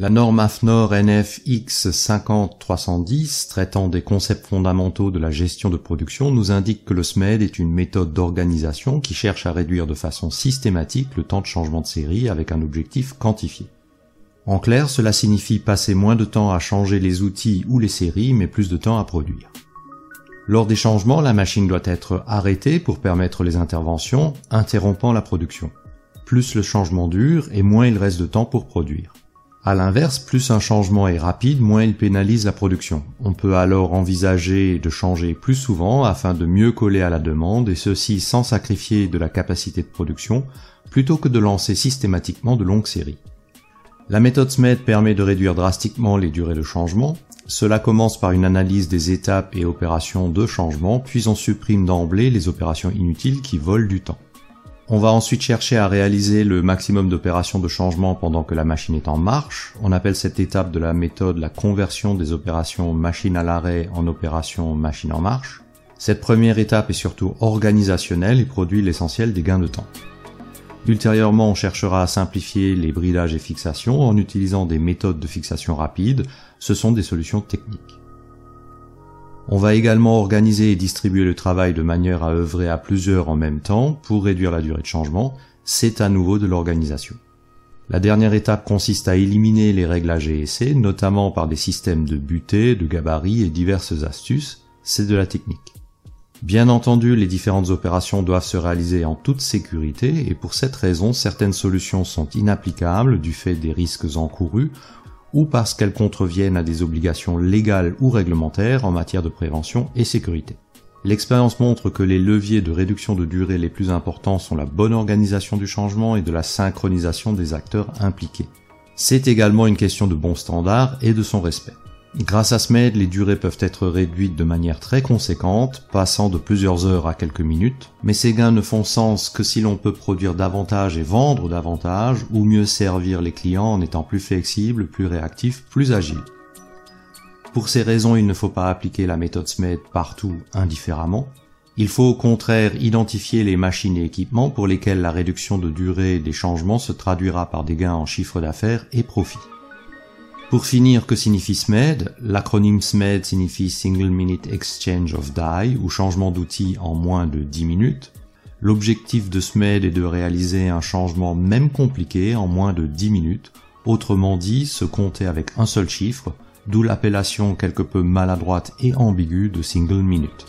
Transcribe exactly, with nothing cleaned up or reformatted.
La norme AFNOR N F X cinquante trois cent dix traitant des concepts fondamentaux de la gestion de production nous indique que le S M E D est une méthode d'organisation qui cherche à réduire de façon systématique le temps de changement de série avec un objectif quantifié. En clair, cela signifie passer moins de temps à changer les outils ou les séries, mais plus de temps à produire. Lors des changements, la machine doit être arrêtée pour permettre les interventions, interrompant la production. Plus le changement dure et moins il reste de temps pour produire. A l'inverse, plus un changement est rapide, moins il pénalise la production. On peut alors envisager de changer plus souvent afin de mieux coller à la demande, et ceci sans sacrifier de la capacité de production, plutôt que de lancer systématiquement de longues séries. La méthode S M E D permet de réduire drastiquement les durées de changement. Cela commence par une analyse des étapes et opérations de changement, puis on supprime d'emblée les opérations inutiles qui volent du temps. On va ensuite chercher à réaliser le maximum d'opérations de changement pendant que la machine est en marche. On appelle cette étape de la méthode la conversion des opérations machine à l'arrêt en opérations machine en marche. Cette première étape est surtout organisationnelle et produit l'essentiel des gains de temps. Ultérieurement, on cherchera à simplifier les bridages et fixations en utilisant des méthodes de fixation rapide. Ce sont des solutions techniques. On va également organiser et distribuer le travail de manière à œuvrer à plusieurs en même temps pour réduire la durée de changement. C'est à nouveau de l'organisation. La dernière étape consiste à éliminer les réglages et essais, notamment par des systèmes de butée, de gabarit et diverses astuces. C'est de la technique. Bien entendu, les différentes opérations doivent se réaliser en toute sécurité et pour cette raison, certaines solutions sont inapplicables du fait des risques encourus ou parce qu'elles contreviennent à des obligations légales ou réglementaires en matière de prévention et sécurité. L'expérience montre que les leviers de réduction de durée les plus importants sont la bonne organisation du changement et de la synchronisation des acteurs impliqués. C'est également une question de bons standards et de son respect. Grâce à S M E D, les durées peuvent être réduites de manière très conséquente, passant de plusieurs heures à quelques minutes, mais ces gains ne font sens que si l'on peut produire davantage et vendre davantage, ou mieux servir les clients en étant plus flexible, plus réactif, plus agile. Pour ces raisons, il ne faut pas appliquer la méthode S M E D partout indifféremment. Il faut au contraire identifier les machines et équipements pour lesquels la réduction de durée des changements se traduira par des gains en chiffre d'affaires et profit. Pour finir, que signifie S M E D? L'acronyme S M E D signifie Single Minute Exchange of Die, ou changement d'outil en moins de dix minutes. L'objectif de S M E D est de réaliser un changement même compliqué en moins de dix minutes, autrement dit, se compter avec un seul chiffre, d'où l'appellation quelque peu maladroite et ambiguë de Single Minute.